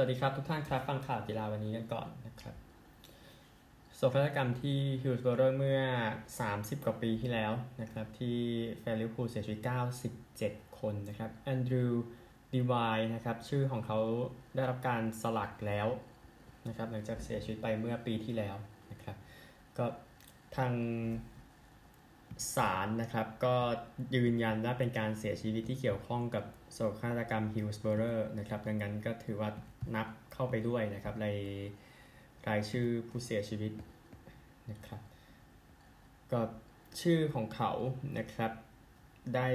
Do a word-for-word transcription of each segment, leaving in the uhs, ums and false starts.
สวัสดีครับทุกท่านครับฟังข่าวกีฬาวันนี้กันก่อนนะครับโศกนาฏกรรมที่ฮิลส์โบโรเมื่อสามสิบกว่าปีที่แล้วนะครับที่แฟนลิเวอร์พูลเสียชีวิตเก้าสิบเจ็ดคนนะครับแอนดรูว์ดีวายนะครับชื่อของเขาได้รับการสลักแล้วนะครับหลังจากเสียชีวิตไปเมื่อปีที่แล้วนะครับก็ทางศาลนะครับก็ยืนยันว่าเป็นการเสียชีวิตที่เกี่ยวข้องกับโศกนาฏกรรมฮิลส์โบโรนะครับดังนั้นก็ถือว่านับเข้าไปด้วยนะครับในรายชื่อผู้เสียชีวิตนะครับก็ชื่อของเขานะครับได้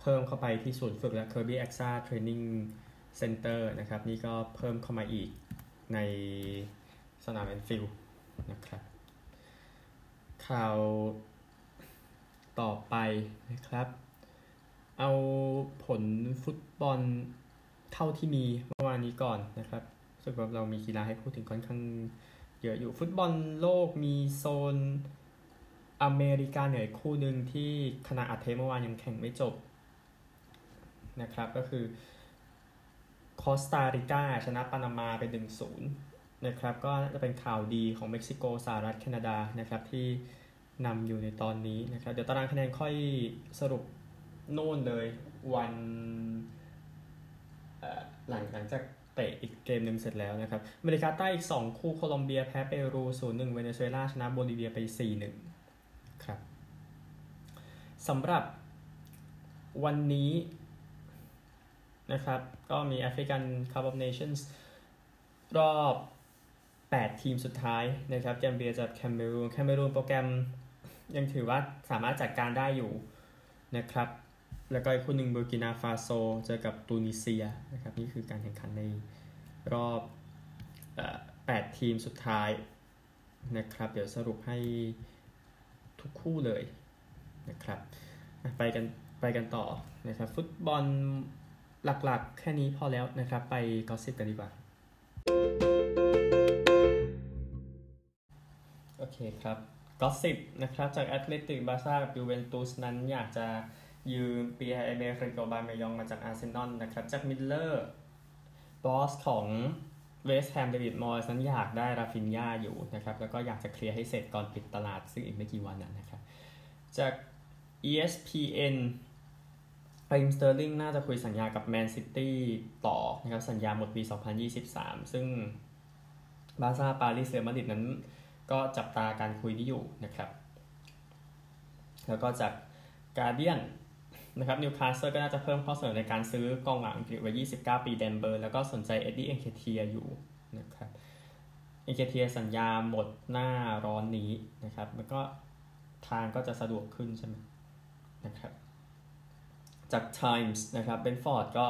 เพิ่มเข้าไปที่ศูนย์ฝึกและ Kirby Axa Training Center นะครับนี่ก็เพิ่มเข้ามาอีกในสนามแอนฟิลด์นะครับข่าวต่อไปนะครับเอาผลฟุตบอลเท่าที่มีเมื่อวานนี้ก่อนนะครับรู้สึกว่าเรามีกีฬาให้พูดถึงค่อนข้างเยอะอยู่ฟุตบอลโลกมีโซนอเมริกาเหนือคู่หนึ่งที่ขณะอัดเทปเมื่อวานยังแข่งไม่จบนะครับก็คือคอสตาริกาชนะปานามาไป หนึ่งศูนย์ นะครับก็จะเป็นข่าวดีของเม็กซิโกสหรัฐแคนาดานะครับที่นำอยู่ในตอนนี้นะครับเดี๋ยวตารางคะแนนค่อยสรุปโน่นเลยวันหลังหลังจากเตะอีกเกมหนึ่งเสร็จแล้วนะครับอเมริกาใต้อีกสองคู่โคลอมเบียแพ้เปรู ศูนย์หนึ่ง เวเนซุเอลาชนะโบลิเวียไป สี่หนึ่ง ครับสำหรับวันนี้นะครับก็มี African Cup of Nations รอบแปดทีมสุดท้ายนะครับแกมเบียจัดแคมเบรูนแคมเบรูนโปรแกรมยังถือว่าสามารถจัดการได้อยู่นะครับแล้วก็อีกคู่หนึ่งบูกินาฟาโซเจอกับตูนิเซียนะครับนี่คือการแข่งขันในรอบเอ่อแปดทีมสุดท้ายนะครับเดี๋ยวสรุปให้ทุกคู่เลยนะครับไปกันไปกันต่อนะครับฟุตบอลหลักๆแค่นี้พอแล้วนะครับไปกอสซิปกันดีกว่าโอเคครับกอสซิปนะครับจากแอตเลติกบาซ่ากับยูเวนตุสนั้นอยากจะยืมเปียร์เอเมริกาบาเมยองมาจากอาร์เซนอลนะครับจากมิลเลอร์บอสของเวสต์แฮมเดวิดมอยส์นั้นอยากได้ราฟินญาอยู่นะครับแล้วก็อยากจะเคลียร์ให้เสร็จก่อนปิดตลาดซึ่งอีกไม่กี่วันนะครับจาก อี เอส พี เอ็น ไพริมสเตอร์ลิงน่าจะคุยสัญญากับแมนซิตี้ต่อนะครับสัญญาหมดปีสองพันยี่สิบสามซึ่งบาซ่าปารีสเรอัลมาดริดนั้นก็จับตาการคุยนี้อยู่นะครับแล้วก็จากการ์เดียนนะครับนิวคาสเซิลก็น่าจะเพิ่มข้อเสนอในการซื้อกองหลังอังกฤษวัยยี่สิบเก้าปีแดนเบิร์นแล้วก็สนใจเอ็ดดี้เอ็นเคเทียอยู่นะครับเอ็นเคเทียสัญญาหมดหน้าร้อนนี้นะครับแล้วก็ทางก็จะสะดวกขึ้นใช่ไหมนะครับจาก Times นะครับเบนฟอร์ดก็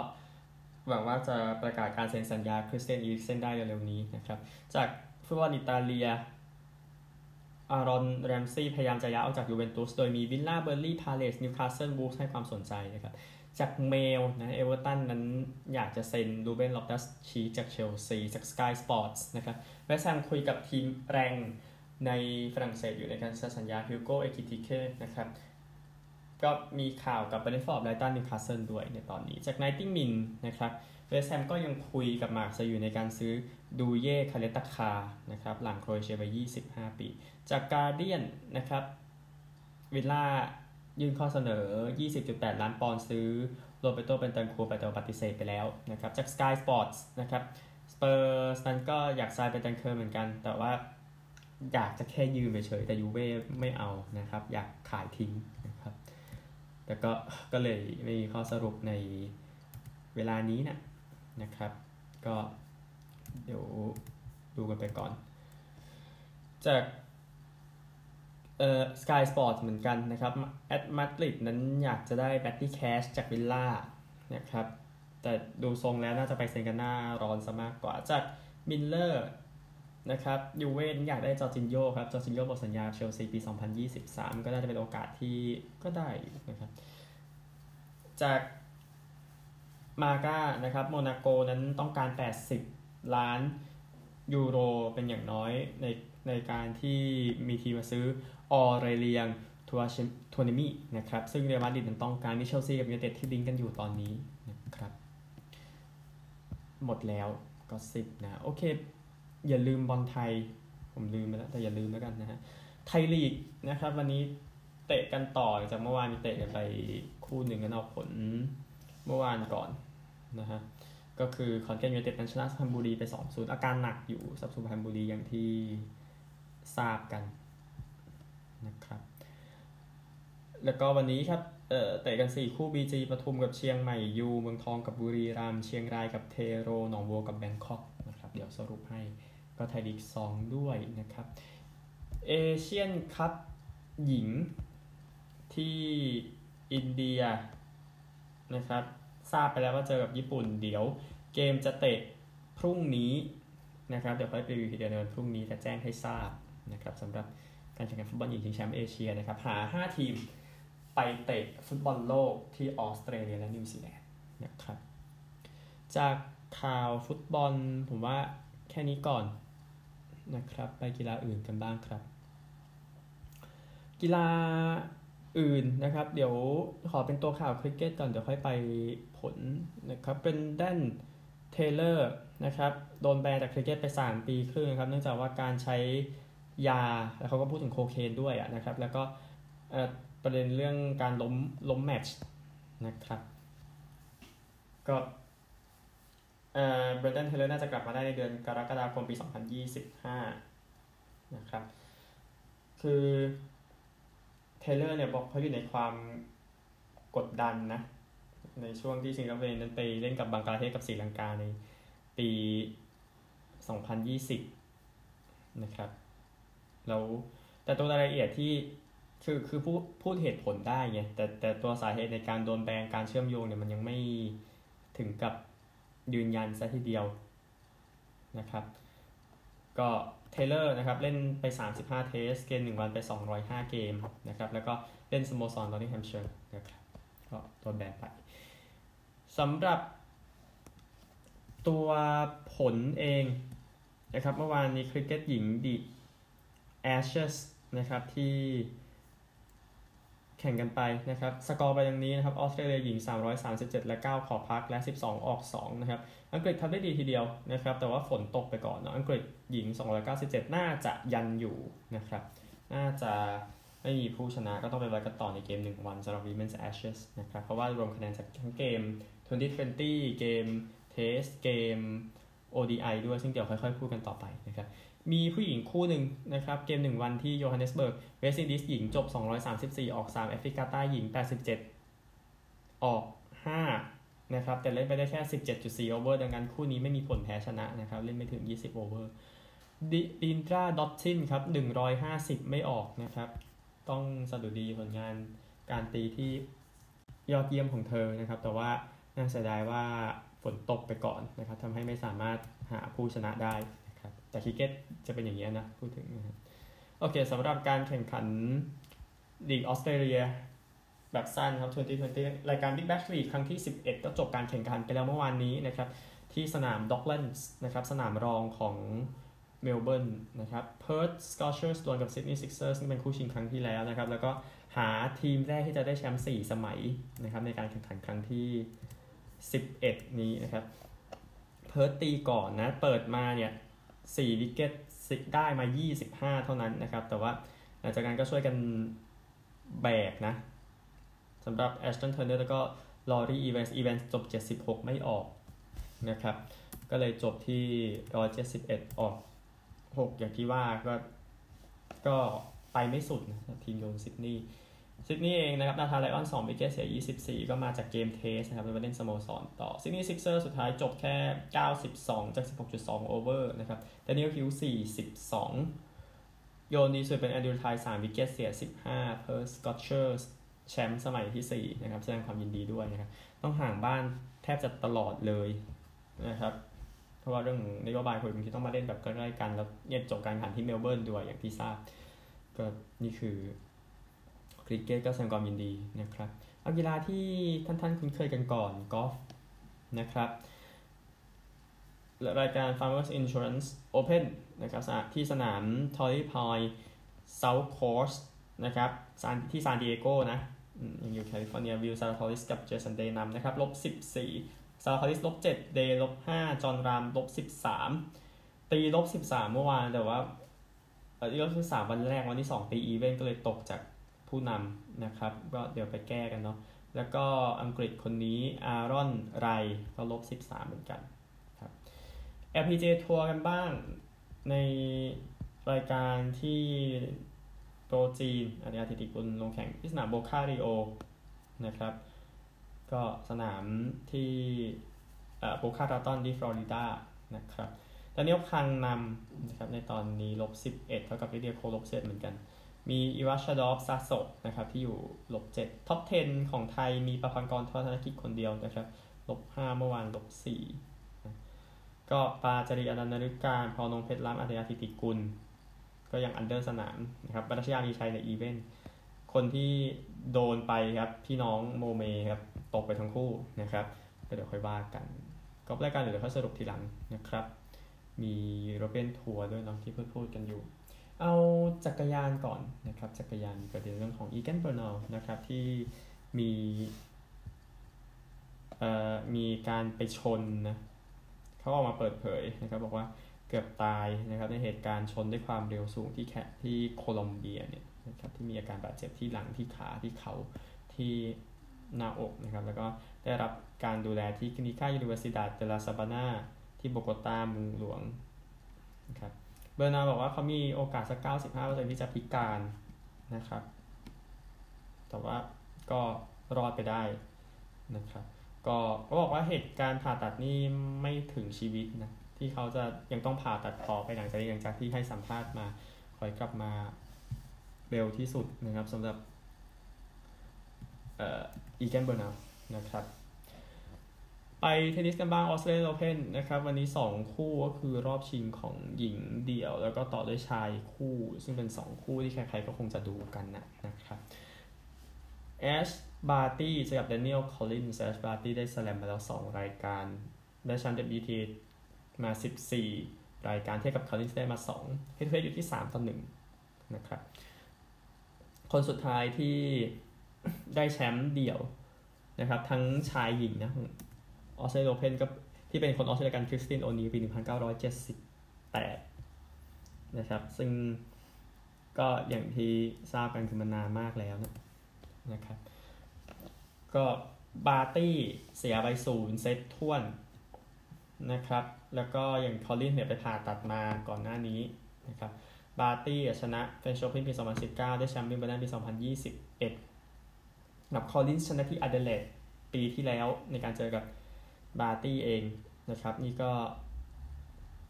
หวังว่าจะประกาศการเซ็นสัญญาคริสเตียนอีริกเซนได้เร็วๆนี้นะครับจากฟุตบอลอิตาเลียอารอนแรมซี่พยายามจะย้ายออกจากยูเวนตุสโดยมีวิลล่าเบอร์ลี่พาเลซนิวคาสเซิลบูลส์ให้ความสนใจนะครับจากเมลนะเอเวอร์ตันนั้นอยากจะเซ็นรูเบนลอฟตัสชีคจากเชลซีจากสกายสปอร์ตส์นะครับเวสต์แฮมคุยกับทีมแรงในฝรั่งเศสอยู่ในการเซ็นสัญญาฮิวโก้เอคิติเคนะครับก็มีข่าวกับเบนฟอร์ดไลตันนิวคาสเซิลด้วยในตอนนี้จากไนติมินนะครับเวสต์แฮมก็ยังคุยกับมาร์กซอยู่ในการซื้อดูเย่คาเลตาคานะครับหลังโครเอเชียไปยี่สิบห้าปีจากการ์เดียนนะครับวิลล่ายื่นข้อเสนอ ยี่สิบจุดแปด ล้านปอนด์ซื้อโรเบโตเป็นตันคูไปแต่ปฏิเสธไปแล้วนะครับจาก Sky Sports นะครับสเปอร์สนั้นก็อยากซายเป็นตันเคอร์เหมือนกันแต่ว่าอยากจะแค่ยืมเฉยๆแต่ยูเว่ไม่เอานะครับอยากขายทิ้งนะครับแต่ก็ก็เลยไม่มีข้อสรุปในเวลานี้นะนะครับก็เดี๋ยวดูกันไปก่อนจากเอ่อ Sky Sports เหมือนกันนะครับแอตมาดริดนั้นอยากจะได้แบตตี้แคชจากวิลล่านะครับแต่ดูทรงแล้วน่าจะไปเซ็นกันหน้าร้อนซะมากกว่าจากมิลเลอร์นะครับยูเว่อยากได้จอร์จินโญ่ครับจอร์จินโญ่หมดสัญญาเชลซีปีสองพันยี่สิบสามก็น่าจะเป็นโอกาสที่ก็ได้นะครับจากมาก้านะครับโมนาโกนั้นต้องการแปดสิบล้านยูโรเป็นอย่างน้อยในในการที่มีทีมาซื้อออเรเลียงทัวทัวเนมี่นะครับซึ่งเรอัลมาดริดนั้นต้องการมิเชลซีกับยูไนเต็ดที่ลิงก์กันอยู่ตอนนี้นะครับหมดแล้ว ก็สิบนะโอเคอย่าลืมบอลไทยผมลืมไปแล้วแต่อย่าลืมแล้วกันนะฮะไทยลีกนะครับวันนี้เตะกันต่อจากเมื่อวานมีเตะกันไปคู่หนึ่งกันเอาผลเมื่อวานก่อนนะฮะก็คือขอนแก่นยูไนเต็ดชนะสุพรรณบุรีไป สองศูนย์ อาการหนักอยู่สำหรับสุพรรณบุรีอย่างที่ทราบกันนะครับแล้วก็วันนี้ครับเอ่อเตะกันสี่คู่บีจีปทุมกับเชียงใหม่ยูเมืองทองกับบุรีรัมย์เชียงรายกับเทโรหนองบัวกับแบงคอกนะครับเดี๋ยวสรุปให้ก็ไทยลีกสองด้วยนะครับเอเชียนคัพหญิงที่อินเดียนะครับทราบไปแล้วว่าเจอกับญี่ปุ่นเดี๋ยวเกมจะเตะพรุ่งนี้นะครับเดี๋ยวค่อยไปรีวิวทีเดียวในวันพรุ่งนี้จะแจ้งให้ทราบนะครับสำหรับการแข่งขันฟุตบอลหญิงชิงแชมป์เอเชียนะครับหาห้าทีมไปเตะฟุตบอลโลกที่ออสเตรเลียและนิวซีแลนด์นะครับจากข่าวฟุตบอลผมว่าแค่นี้ก่อนนะครับไปกีฬาอื่นกันบ้างครับกีฬาอื่นนะครับเดี๋ยวขอเป็นตัวข่าวคริกเก็ตก่อนเดี๋ยวค่อยไปผลนะครับเป็นแดนเทเลอร์นะครับโดนแบนจากคริกเก็ตไปสามปีครึ่งครับเนื่องจากว่าการใช้ยาแล้วเขาก็พูดถึงโคเคนด้วยนะครับแล้วก็ประเด็นเรื่องการล้มล้มแมตช์นะครับก็เอ่อ แบรนดอนเทเลอร์น่าจะกลับมาได้ในเดือนกรกฎาคมปีสองพันยี่สิบห้านะครับคือเทเลอร์เนี่ยบอกเขาอยู่ในความกดดันนะในช่วงที่สิงคโปร์นั้นไปเล่นกับบังกลาเทศกับศรีลังกาในปีสองพันยี่สิบนะครับแล้วแต่ตัวรายละเอียดที่คือคือพูดพูดเหตุผลได้ไงแต่แต่ตัวสาเหตุในการโดนแบนการเชื่อมโยงเนี่ยมันยังไม่ถึงกับยืนยันซะทีเดียวนะครับก็เทเลอร์นะครับเล่นไปสามสิบห้าเทสเกมหนึ่งวันไปสองร้อยห้าเกมนะครับแล้วก็เล่นสโมสรนอตติงแฮมเชียร์นะครับก็โดนแบนไปสำหรับตัวผลเองนะครับเมื่อวานนี้คริกเก็ตหญิงดิAshes นะครับที่แข่งกันไปนะครับสกอร์ไปอย่างนี้นะครับออสเตรเลียหญิงสามร้อยสามสิบเจ็ดและเก้าขอพักและสิบสองออกสองนะครับอังกฤษทำได้ดีทีเดียวนะครับแต่ว่าฝนตกไปก่อนเนาะอังกฤษหญิงสองร้อยเก้าสิบเจ็ดน่าจะยันอยู่นะครับน่าจะไม่มีผู้ชนะก็ต้องไปวัดกันต่อในเกมหนึ่งวันสำหรับ Women's Ashes นะครับเพราะว่ารวมคะแนนจากทั้งเกมยี่สิบยี่สิบเกม Test เกม โอ ดี ไอ ด้วยซึ่งเดี๋ยวค่อยๆพูดกันต่อไปนะครับมีผู้หญิงคู่หนึ่งนะครับเกมหนึ่งวันที่โยฮันเนสเบิร์กเวสต์อินดีสหญิงจบสองร้อยสามสิบสี่ออกสามแอฟริกาใต้หญิงแปดสิบเจ็ดออกห้านะครับแต่เล่นไปได้แค่ สิบเจ็ดจุดสี่ โอเวอร์ดังนั้นคู่นี้ไม่มีผลแพ้ชนะนะครับเล่นไม่ถึงยี่สิบโอเวอร์ดินทราดอทชินครับหนึ่งร้อยห้าสิบไม่ออกนะครับต้องสะดุดีผลงานการตีที่ยอดเยี่ยมของเธอนะครับแต่ว่าน่าเสียดายว่าฝนตกไปก่อนนะครับทำให้ไม่สามารถหาผู้ชนะได้แต่คริกเก็ตจะเป็นอย่างนี้นะพูดถึงนะครับโอเคสำหรับการแข่งขันลีกออสเตรเลียแบบสั้นครับยี่สิบยี่สิบรายการ Big Bash League ครั้งที่สิบเอ็ดก็จบการแข่งขันไปแล้วเมื่อวานนี้นะครับที่สนาม Docklands นะครับสนามรองของเมลเบิร์นนะครับ Perth Scorchers ดวลกับ Sydney Sixers ซึ่งเป็นคู่ชิงครั้งที่แล้วนะครับแล้วก็หาทีมแรกที่จะได้แชมป์สี่สมัยนะครับในการแข่งขันครั้งที่สิบเอ็ดนี้นะครับ Perth ตีก่อนนะเปิดมาเนี่ยสี่วิกเก็ตได้มายี่สิบห้าเท่านั้นนะครับแต่ว่าหลังจากนั้นก็ช่วยกันแบกนะสำหรับ Ashton Turner แล้วก็ Laurie Evans Evans จบเจ็ดสิบหกไม่ออกนะครับก็เลยจบที่หนึ่งร้อยเจ็ดสิบเอ็ดออกหกอย่างที่ว่าก็ก็ไปไม่สุดนะทีมโยนซิดนีย์ซิดนีย์เองนะครับนาธานไลออนสองวิกเก็ตเสียยี่สิบสี่ก็มาจากเกมเทสนะครับไปเล่นสโมสรต่อซิดนีย์ซิกเซอร์สุดท้ายจบแค่เก้าสิบสองจาก สิบหกจุดสอง โอเวอร์นะครับแดเนียลฮิวสี่สิบสองโยนดีสุดเป็นแอนดรูว์ไทยสามวิกเก็ตเสียสิบห้าเพิร์ธสก็อตเชอร์สแชมป์สมัยที่สี่นะครับแสดงความยินดีด้วยนะครับต้องห่างบ้านแทบจะตลอดเลยนะครับเพราะว่าเรื่องนโยบายคุยบางทีต้องมาเล่นแบบใกล้ๆกันแล้วเนี่ยจบการแข่งขันที่เมลเบิร์นด้วยอย่างที่ทราบก็นี่คือคริกเก็ตก็แสดงความยินดีนะครับเอากีฬาที่ท่านๆคุ้นเคยกันก่อนกอล์ฟนะครับรายการ Farmers Insurance Open นะครับที่สนาม Torrey Pines South Course นะครับที่ซานดิเอโกนะยังอยู่แคลิฟอร์เนียวิลซาราทอริสกับเจสันเดย์นำนะครับลบสิบสี่ ซาคาริสลบเจ็ดเดย์ลบห้าจอนรามลบสิบสามตีลบสิบสามเมื่อวานแต่ว่าตีลบสิบสามวันแรกวันที่สองตีอีเวนก็เลยตกจากผู้นำนะครับก็เดี๋ยวไปแก้กันเนาะแล้วก็อังกฤษคนนี้อารอนไรก็ลบสิบสามเหมือนกันครับ แอล พี จี เอ ทัวร์กันบ้างในรายการที่โปรจีนอันนี้อาทิตย์กุลลงแข่งที่สนามโบคาริโอนะครับก็สนามที่โบคาราตอนที่ฟลอริดานะครับตอนนี้คังนำนะครับในตอนนี้ลบสิบเอ็ดเท่ากับลิเดียโคลบเจ็ดเหมือนกันมีอิวาชาดอฟซาโซนะครับที่อยู่ลบเจ็ดท็อปสิบของไทยมีประพันกรทวัฒนกิจคนเดียวนะครับลบห้าเมื่อวานลบสี่ก็ปาจารีอนันต์นฤการพอนงเพชรล้ำอัธยาธิติกุลก็ยังอันเดอร์สนามนะครับปรัชญามีชัยในอีเวนต์คนที่โดนไปครับพี่น้องโมเมครับตกไปทั้งคู่นะครับก็เดี๋ยวค่อยว่ากันก็รายการเดี๋ยวค่อยสรุปทีหลังนะครับมีโรเบนทัวร์ด้วยเนาะที่พูดพูดกันอยู่เอาจักรยานก่อนนะครับจักรยานประเด็นเรื่องของอีแกนเบอร์นัลนะครับที่มีเอ่อมีการไปชนนะเขาออกมาเปิดเผยนะครับบอกว่าเกือบตายนะครับในเหตุการณ์ชนด้วยความเร็วสูงที่แคที่โคลอมเบียเนี่ยนะครับที่มีอาการบาดเจ็บที่หลังที่ขาที่เขาที่หน้าอกนะครับแล้วก็ได้รับการดูแลที่คลินิกายูนิเวอร์ซิดาดเดลาซาบานาที่โบโกตาเมืองหลวงนะครับเบอร์นาบอกว่าเขามีโอกาสสัก เก้าสิบห้าเปอร์เซ็นต์ ที่จะพิการนะครับแต่ว่าก็รอดไปได้นะครับก็เขาบอกว่าเหตุการณ์ผ่าตัดนี่ไม่ถึงชีวิตนะที่เขาจะยังต้องผ่าตัดต่อไปหลังจากนี้หลังจากที่ให้สัมภาษณ์มาขอกลับมาเร็วที่สุดนะครับสำหรับเอ่ออีแกนเบอร์นานะครับไปเทนนิสกันบ้างออสเตรเลียนโอเพ่นนะครับวันนี้สองคู่ก็คือรอบชิงของหญิงเดี่ยวแล้วก็ต่อด้วยชายคู่ซึ่งเป็นสองคู่ที่ใครๆก็คงจะดูกันนะนะครับแอชบาร์ตี้เจอกับแดเนียลคอลลินส์แอชบาร์ตี้ได้แสลมมาแล้วสองรายการได้แชมป์ ดับเบิลยู ที มาสิบสี่รายการเทียบกับคอลลินส์ได้มาสองเฮดทูเฮดอยู่ที่สามต่อหนึ่งนะครับคนสุดท้ายที่ได้แชมป์เดี่ยวนะครับทั้งชายหญิงนะออสเตรเลียโอเพ่นก็ที่เป็นคนออสเตรเลียกันคริสตินโอนีปีหนึ่งพันเก้าร้อยเจ็ดสิบแปดนะครับซึ่งก็อย่างที่ทราบกันคือมันนานมากแล้วนะนะครับก็บาร์ตี้เสียไปศูนย์เซตท่วนนะครับแล้วก็อย่างคอลลินเนี่ยไปผ่าตัดมาก่อนหน้านี้นะครับบาร์ตี้ชนะเฟรนช์โอเพ่นปีสองพันสิบเก้าได้แชมป์วิมเบิลดันปีสองพันยี่สิบเอ็ดกับคอลลินชนะที่อเดเลดปีที่แล้วในการเจอกับบาร์ตี้เองนะครับนี่ก็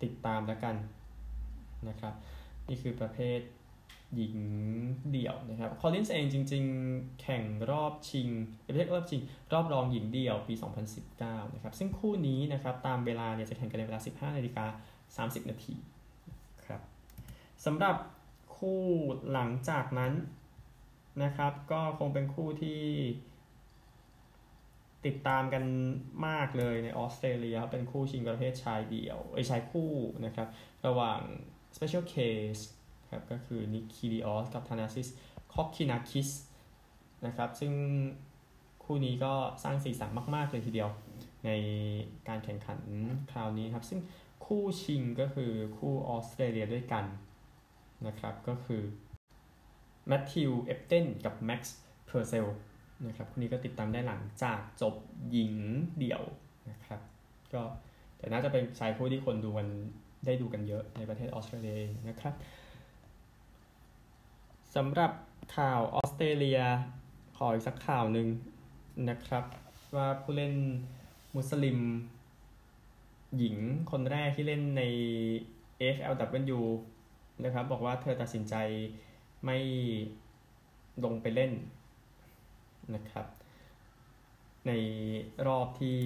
ติดตามแล้วกันนะครับนี่คือประเภทหญิงเดี่ยวนะครับคอลลินส์เองจริงๆแข่งรอบชิงไม่ใช่รอบชิงรอบรองหญิงเดี่ยวปีสองพันสิบเก้านะครับซึ่งคู่นี้นะครับตามเวลาเนี่ยจะแข่งกันในเวลา สิบห้านาฬิกาสามสิบนาทีครับสำหรับคู่หลังจากนั้นนะครับก็คงเป็นคู่ที่ติดตามกันมากเลยในออสเตรเลียเป็นคู่ชิงประเภทชายเดี่ยวไอชายคู่นะครับระหว่าง Special Case ครับก็คือนิคคิริออสกับธานาซิสคอกคินาคิสนะครับซึ่งคู่นี้ก็สร้างสีสันมากๆเลยทีเดียวในการแข่งขันคราวนี้ครับซึ่งคู่ชิงก็คือคู่ออสเตรเลียด้วยกันนะครับก็คือแมทธิวเอปเทนกับแม็กซ์เพอร์เซลนะครับคู่นี้ก็ติดตามได้หลังจากจบหญิงเดี่ยวนะครับก็แต่น่าจะเป็นชายคู่ที่คนดูกันได้ดูกันเยอะในประเทศออสเตรเลียนะครับสำหรับข่าวออสเตรเลียขออีกสักข่าวหนึ่งนะครับว่าผู้เล่นมุสลิมหญิงคนแรกที่เล่นใน เอ เอฟ แอล ดับเบิลยู นะครับบอกว่าเธอตัดสินใจไม่ลงไปเล่นนะครับในรอบที่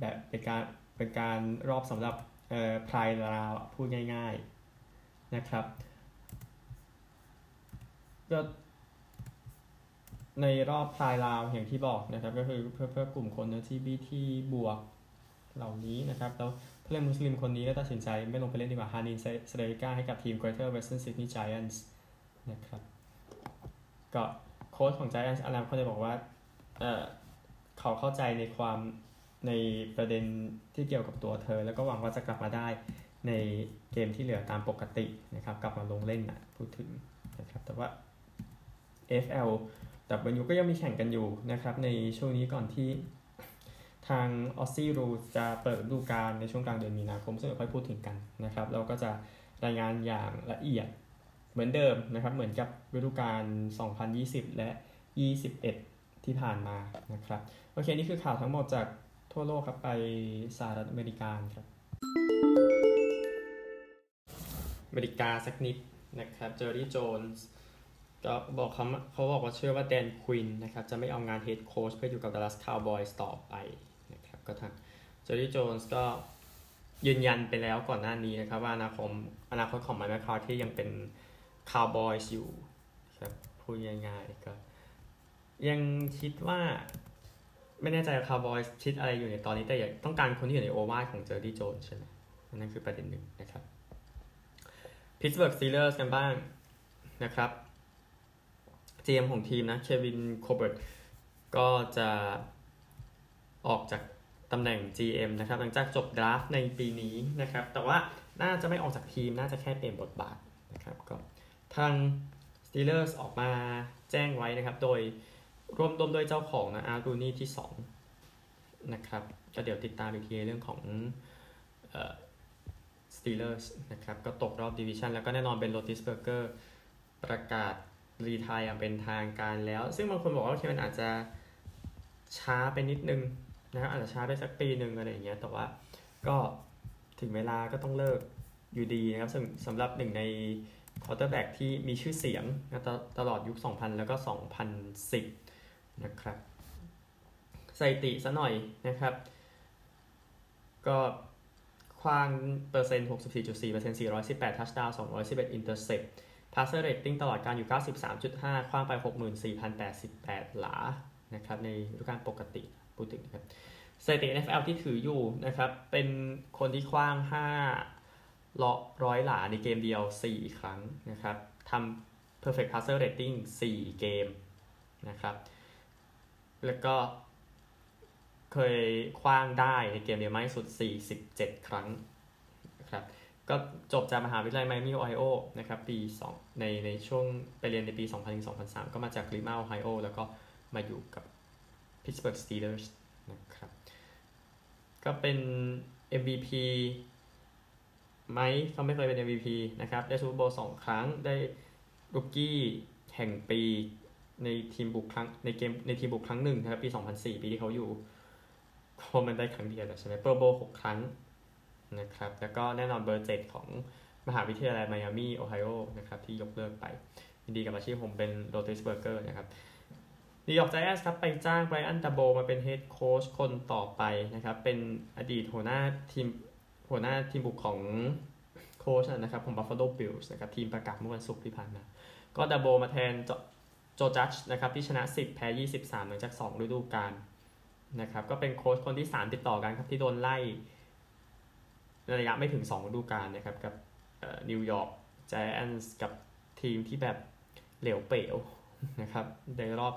แบบเป็นการเป็นการรอบสำหรับเอ่อพรายราวพูดง่ายๆนะครับก็ในรอบพรายราวอย่างที่บอกนะครับก็คือเพื่อเพื่อกลุ่มคน แอล จี บี ที บวกเหล่านี้นะครับแล้วผู้เล่นมุสลิมคนนี้ก็ตัดสินใจไม่ลงไปเล่นดีกว่าฮานินเซเดริก้าให้กับทีม Greater Western Sydney Giants นะครับก็โค้ชของ Giants อลัมเขาเลยบอกว่า เอ่อ เขาเข้าใจในความ ในประเด็นที่เกี่ยวกับตัวเธอแล้วก็หวังว่าจะกลับมาได้ในเกมที่เหลือตามปกตินะครับกลับมาลงเล่นนะพูดถึงนะครับแต่ว่า เอฟ แอล ดับเบิลยู ก็ยังมีแข่งกันอยู่นะครับในช่วงนี้ก่อนที่ทาง Aussie Rules จะเปิดฤดูกาลในช่วงกลางเดือนมีนาคมซึ่งเดี๋ยวค่อยพูดถึงกันนะครับเราก็จะรายงานอย่างละเอียดเหมือนเดิมนะครับเหมือนกับฤดูกาลสองพันยี่สิบและยี่สิบเอ็ดที่ผ่านมานะครับโอเคนี่คือข่าวทั้งหมดจากทั่วโลกครับไปสหรัฐอเมริกาครับอเมริกาสักนิดนะครับเจอร์รี่โจนส์ก็บอกเขาเขาบอกว่าเชื่อว่าแดนควินนะครับจะไม่เอางานเฮดโค้ชเพื่ออยู่กับดัลลัสคาวบอยส์ต่อไปนะครับก็ทางเจอร์รี่โจนส์ก็ยืนยันไปแล้วก่อนหน้านี้นะครับว่าอนาคตอนาคตของไมค์แมคคาร์ที่ยังเป็นคาวบอยส์อยู่ครับพูดง่ายๆก็ยังคิดว่าไม่แน่ใจคาวบอยส์คิดอะไรอยู่ในตอนนี้แต่ต้องการคนที่อยู่ในโอวาทของเจอร์รี่โจนส์ใช่ไหมนั่นคือประเด็นหนึ่งนะครับพิตส์เบิร์กซีเลอร์สกันบ้างนะครับเจมของทีมนะเควินโคเบิร์ตก็จะออกจากตำแหน่ง จี เอ็ม นะครับหลังจากจบดราฟต์ในปีนี้นะครับแต่ว่าน่าจะไม่ออกจากทีมน่าจะแค่เปลี่ยนบทบาทนะครับก็ทาง Steelers ออกมาแจ้งไว้นะครับโดยร่วมด้วยเจ้าของนะอาร์ตูนี่ที่สองนะครับก็เดี๋ยวติดตามอีกทีเรื่องของเอ่อ Steelers นะครับก็ตกรอบดิวิชั่นแล้วก็แน่นอนเป็น Roethlisberger ประกาศรีไทร์อย่างเป็นทางการแล้วซึ่งบางคนบอกว่าโอเคมันอาจจะช้าไปนิดนึงนะครับอาจจะช้าไปสักปีนึงอะไรอย่างเงี้ยแต่ว่าก็ถึงเวลาก็ต้องเลิกอยู่ดีนะครับสำหรับหนึ่งในควอเตอร์แบ็กที่มีชื่อเสียงนะตลอดยุคสองพันแล้วก็สองพันสิบนะครับสถิติซะหน่อยนะครับก็คว้างเปอร์เซ็นต์ หกสิบสี่จุดสี่เปอร์เซ็นต์ สี่ร้อยสิบแปด ทัชดาวน์ สองร้อยสิบเอ็ด อินเตอร์เซปpasser rating ตลอดการอยู่ เก้าสิบสามจุดห้า คว้างไป หกหมื่นสี่พันแปดสิบแปด หลานะครับในฤดูกาลปกติพูดถึงนะครับสถิติ เอ็น เอฟ แอล ที่ถืออยู่นะครับเป็นคนที่คว้างห้าละร้อยหลาในเกมเดียวสี่ครั้งนะครับทำ perfect passer rating สี่เกมนะครับแล้วก็เคยคว้างได้ในเกมเดียวมากที่สุดสี่สิบเจ็ดครั้งนะครับก็จบจากมหาวิทยาลัยไมอามี่โอไฮโอนะครับปีสองในในช่วงไปเรียนในปี สองพันถึงสองพันสาม ก็มาจากลิมาโอไฮโอแล้วก็มาอยู่กับ Pittsburgh Steelers นะครับก็เป็น เอ็ม วี พี ไหมเขาไม่เคยเป็น เอ็ม วี พี นะครับได้ซูเปอร์โบว์สองครั้งได้รุกกี้แห่งปีในทีมบุกครั้งในเกมในทีมบุกครั้งหนึ่งนะครับปีสองพันสี่ปีที่เขาอยู่ก็มันได้ครั้งเดียวใช่ไหมโปรโบว์หกครั้งนะครับแล้วก็แน่นอนเบอร์เจ็ดของมหาวิทยาลัยไมอามี่โอไฮโอนะครับที่ยกเลิกไปยินดีกับอาชีพผมเป็นโรเทสเบอร์เกอร์นะครับนิวยอร์กไจแอนท์ครับไปจ้างไบรอัน ดับโบมาเป็นเฮดโค้ชคนต่อไปนะครับเป็นอดีตหัวหน้าทีมหัวหน้าทีมบุกของโค้ชนะครับของ Buffalo Bills นะครับทีมประกาศเมื่อวันศุกร์ที่ผ่านมาก็ ดับโบมาแทนโจจัดนะครับที่ชนะสิบแพ้ยี่สิบสามหลังจากสองฤดูกาลนะครับก็เป็นโค้ชคนที่สามติดต่อกันครับที่โดนไล่ระยะไม่ถึงสองฤดูกาลนะครับกับนิวยอร์กไจแอนท์กับทีมที่แบบเหลวเป๋วนะครับในรอบ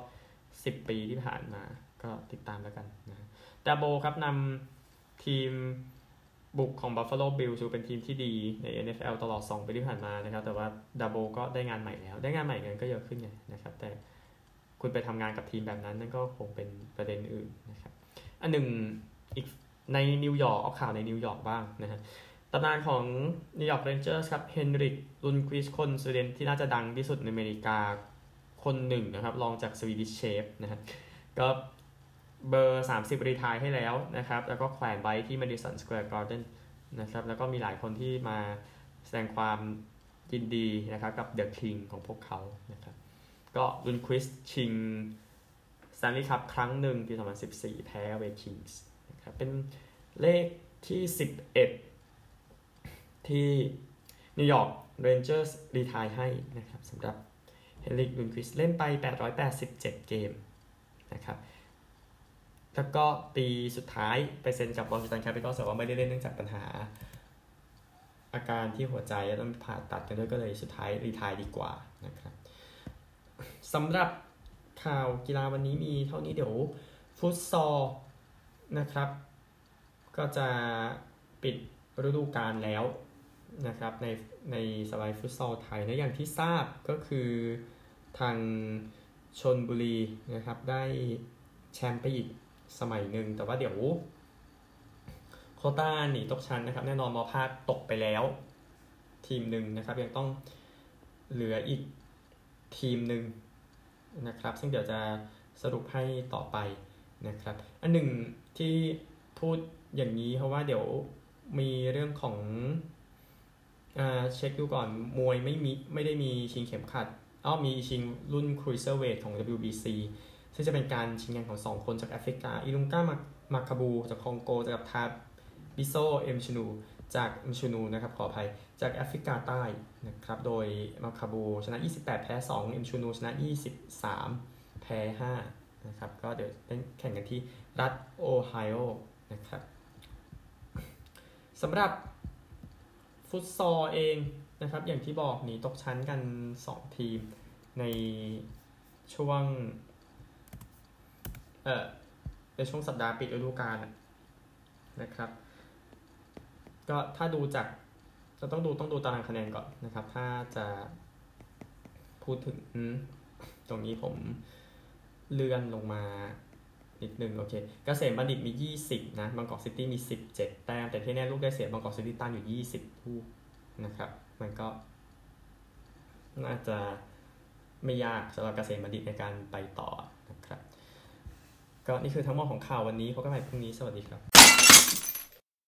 สิบปีที่ผ่านมาก็ติดตามแล้วกันนะดับโบครับนำทีมบุกของ Buffalo Bills ถือเป็นทีมที่ดีใน เอ็น เอฟ แอล ตลอดสองปีที่ผ่านมานะครับแต่ว่าดับโบก็ได้งานใหม่แล้วได้งานใหม่เงินก็เยอะขึ้นไงนะครับแต่คุณไปทำงานกับทีมแบบนั้นนั่นก็คงเป็นประเด็นอื่นนะครับอันหนึ่งอีกในนิวยอร์กเอาข่าวในนิวยอร์กบ้างนะฮะตำนานของนิวยอร์กเรนเจอร์สครับเฮนริกลุนควิสต์คนสวีเดนที่น่าจะดังที่สุดในอเมริกาคนหนึ่งนะครับรองจากสวีดิชเชฟนะฮะก็เบอร์สามสิบรีไทร์ให้แล้วนะครับแล้วก็แขวนไว้ที่ Madison Square Garden นะครับแล้วก็มีหลายคนที่มาแสดงความยินดีนะครับกับ The King ของพวกเขานะครับก็ลุนควิสต์ชิง Stanley Cup ครั้งหนึ่งปีสองพันสิบสี่แพ้ Away Kingsเป็นเลขที่สิบเอ็ดที่นิวยอร์กเรนเจอร์สรีไทร์ให้นะครับสำหรับเฮนริก ลุนควิสต์เล่นไปแปดร้อยแปดสิบเจ็ดเกมนะครับแล้วก็ปีสุดท้ายไปเซ็นกับวอชิงตันแคปิตอลแต่ว่าไม่ได้เล่นเนื่องจากปัญหาอาการที่หัวใจแล้วต้องผ่าตัดกันด้วยก็เลยสุดท้ายรีไทร์ดีกว่านะครับสำหรับข่าวกีฬาวันนี้มีเท่านี้เดี๋ยวฟุตซอลนะครับ ก็จะปิดฤดูกาลแล้วนะครับในในสบายฟุตซอลไทยนะอย่างที่ทราบก็คือทางชลบุรีนะครับได้แชมป์ไปอีกสมัยหนึ่งแต่ว่าเดี๋ยวโควต้าหนีตกชั้นนะครับแน่นอนมอภาคตกไปแล้วทีมหนึ่งนะครับยังต้องเหลืออีกทีมหนึ่งนะครับซึ่งเดี๋ยวจะสรุปให้ต่อไปนะครับอันหนึ่งที่พูดอย่างนี้เพราะว่าเดี๋ยวมีเรื่องของอ่าเช็คดูก่อนมวยไม่มีไม่ได้มีชิงเข็มขัดอ้อมีชิงรุ่นครูเซอร์เวทของ ดับเบิลยู บี ซี ซึ่งจะเป็นการชิงกันของสองคนจากแอฟริกาอิลุงก้ามาคาบูจากคองโกกับทาบิโซเอ็มชนูจากเอ็มชนูนะครับขออภัยจากแอฟริกาใต้นะครับโดยมาคาบูชนะยี่สิบแปดแพ้สองเอ็มชนูชนะยี่สิบสามแพ้ห้านะครับก็เดี๋ยวแข่งกันที่รัฐโอไฮโอนะครับสำหรับฟุตซอลเองนะครับอย่างที่บอกหนีตกชั้นกันสองทีมในช่วงเอ่อในช่วงสัปดาห์ปิดฤดูกาลนะครับก็ถ้าดูจากจะต้องดูต้องดูตารางคะแนนก่อนนะครับถ้าจะพูดถึงตรงนี้ผมเลื่อนลงมานิดนึงโอเคเกษมบัณฑิตมียี่สิบนะบางกอกซิตี้มีสิบเจ็ดแต้มแต่ที่แน่ลูกได้เสียบางกอกซิตี้ตันอยู่ยี่สิบลูกนะครับมันก็น่าจะไม่ยากสำหรับเกษมบัณฑิตในการไปต่อนะครับก็นี่คือทั้งหมดของข่าววันนี้พบกันใหม่พรุ่งนี้สวัสดีครับ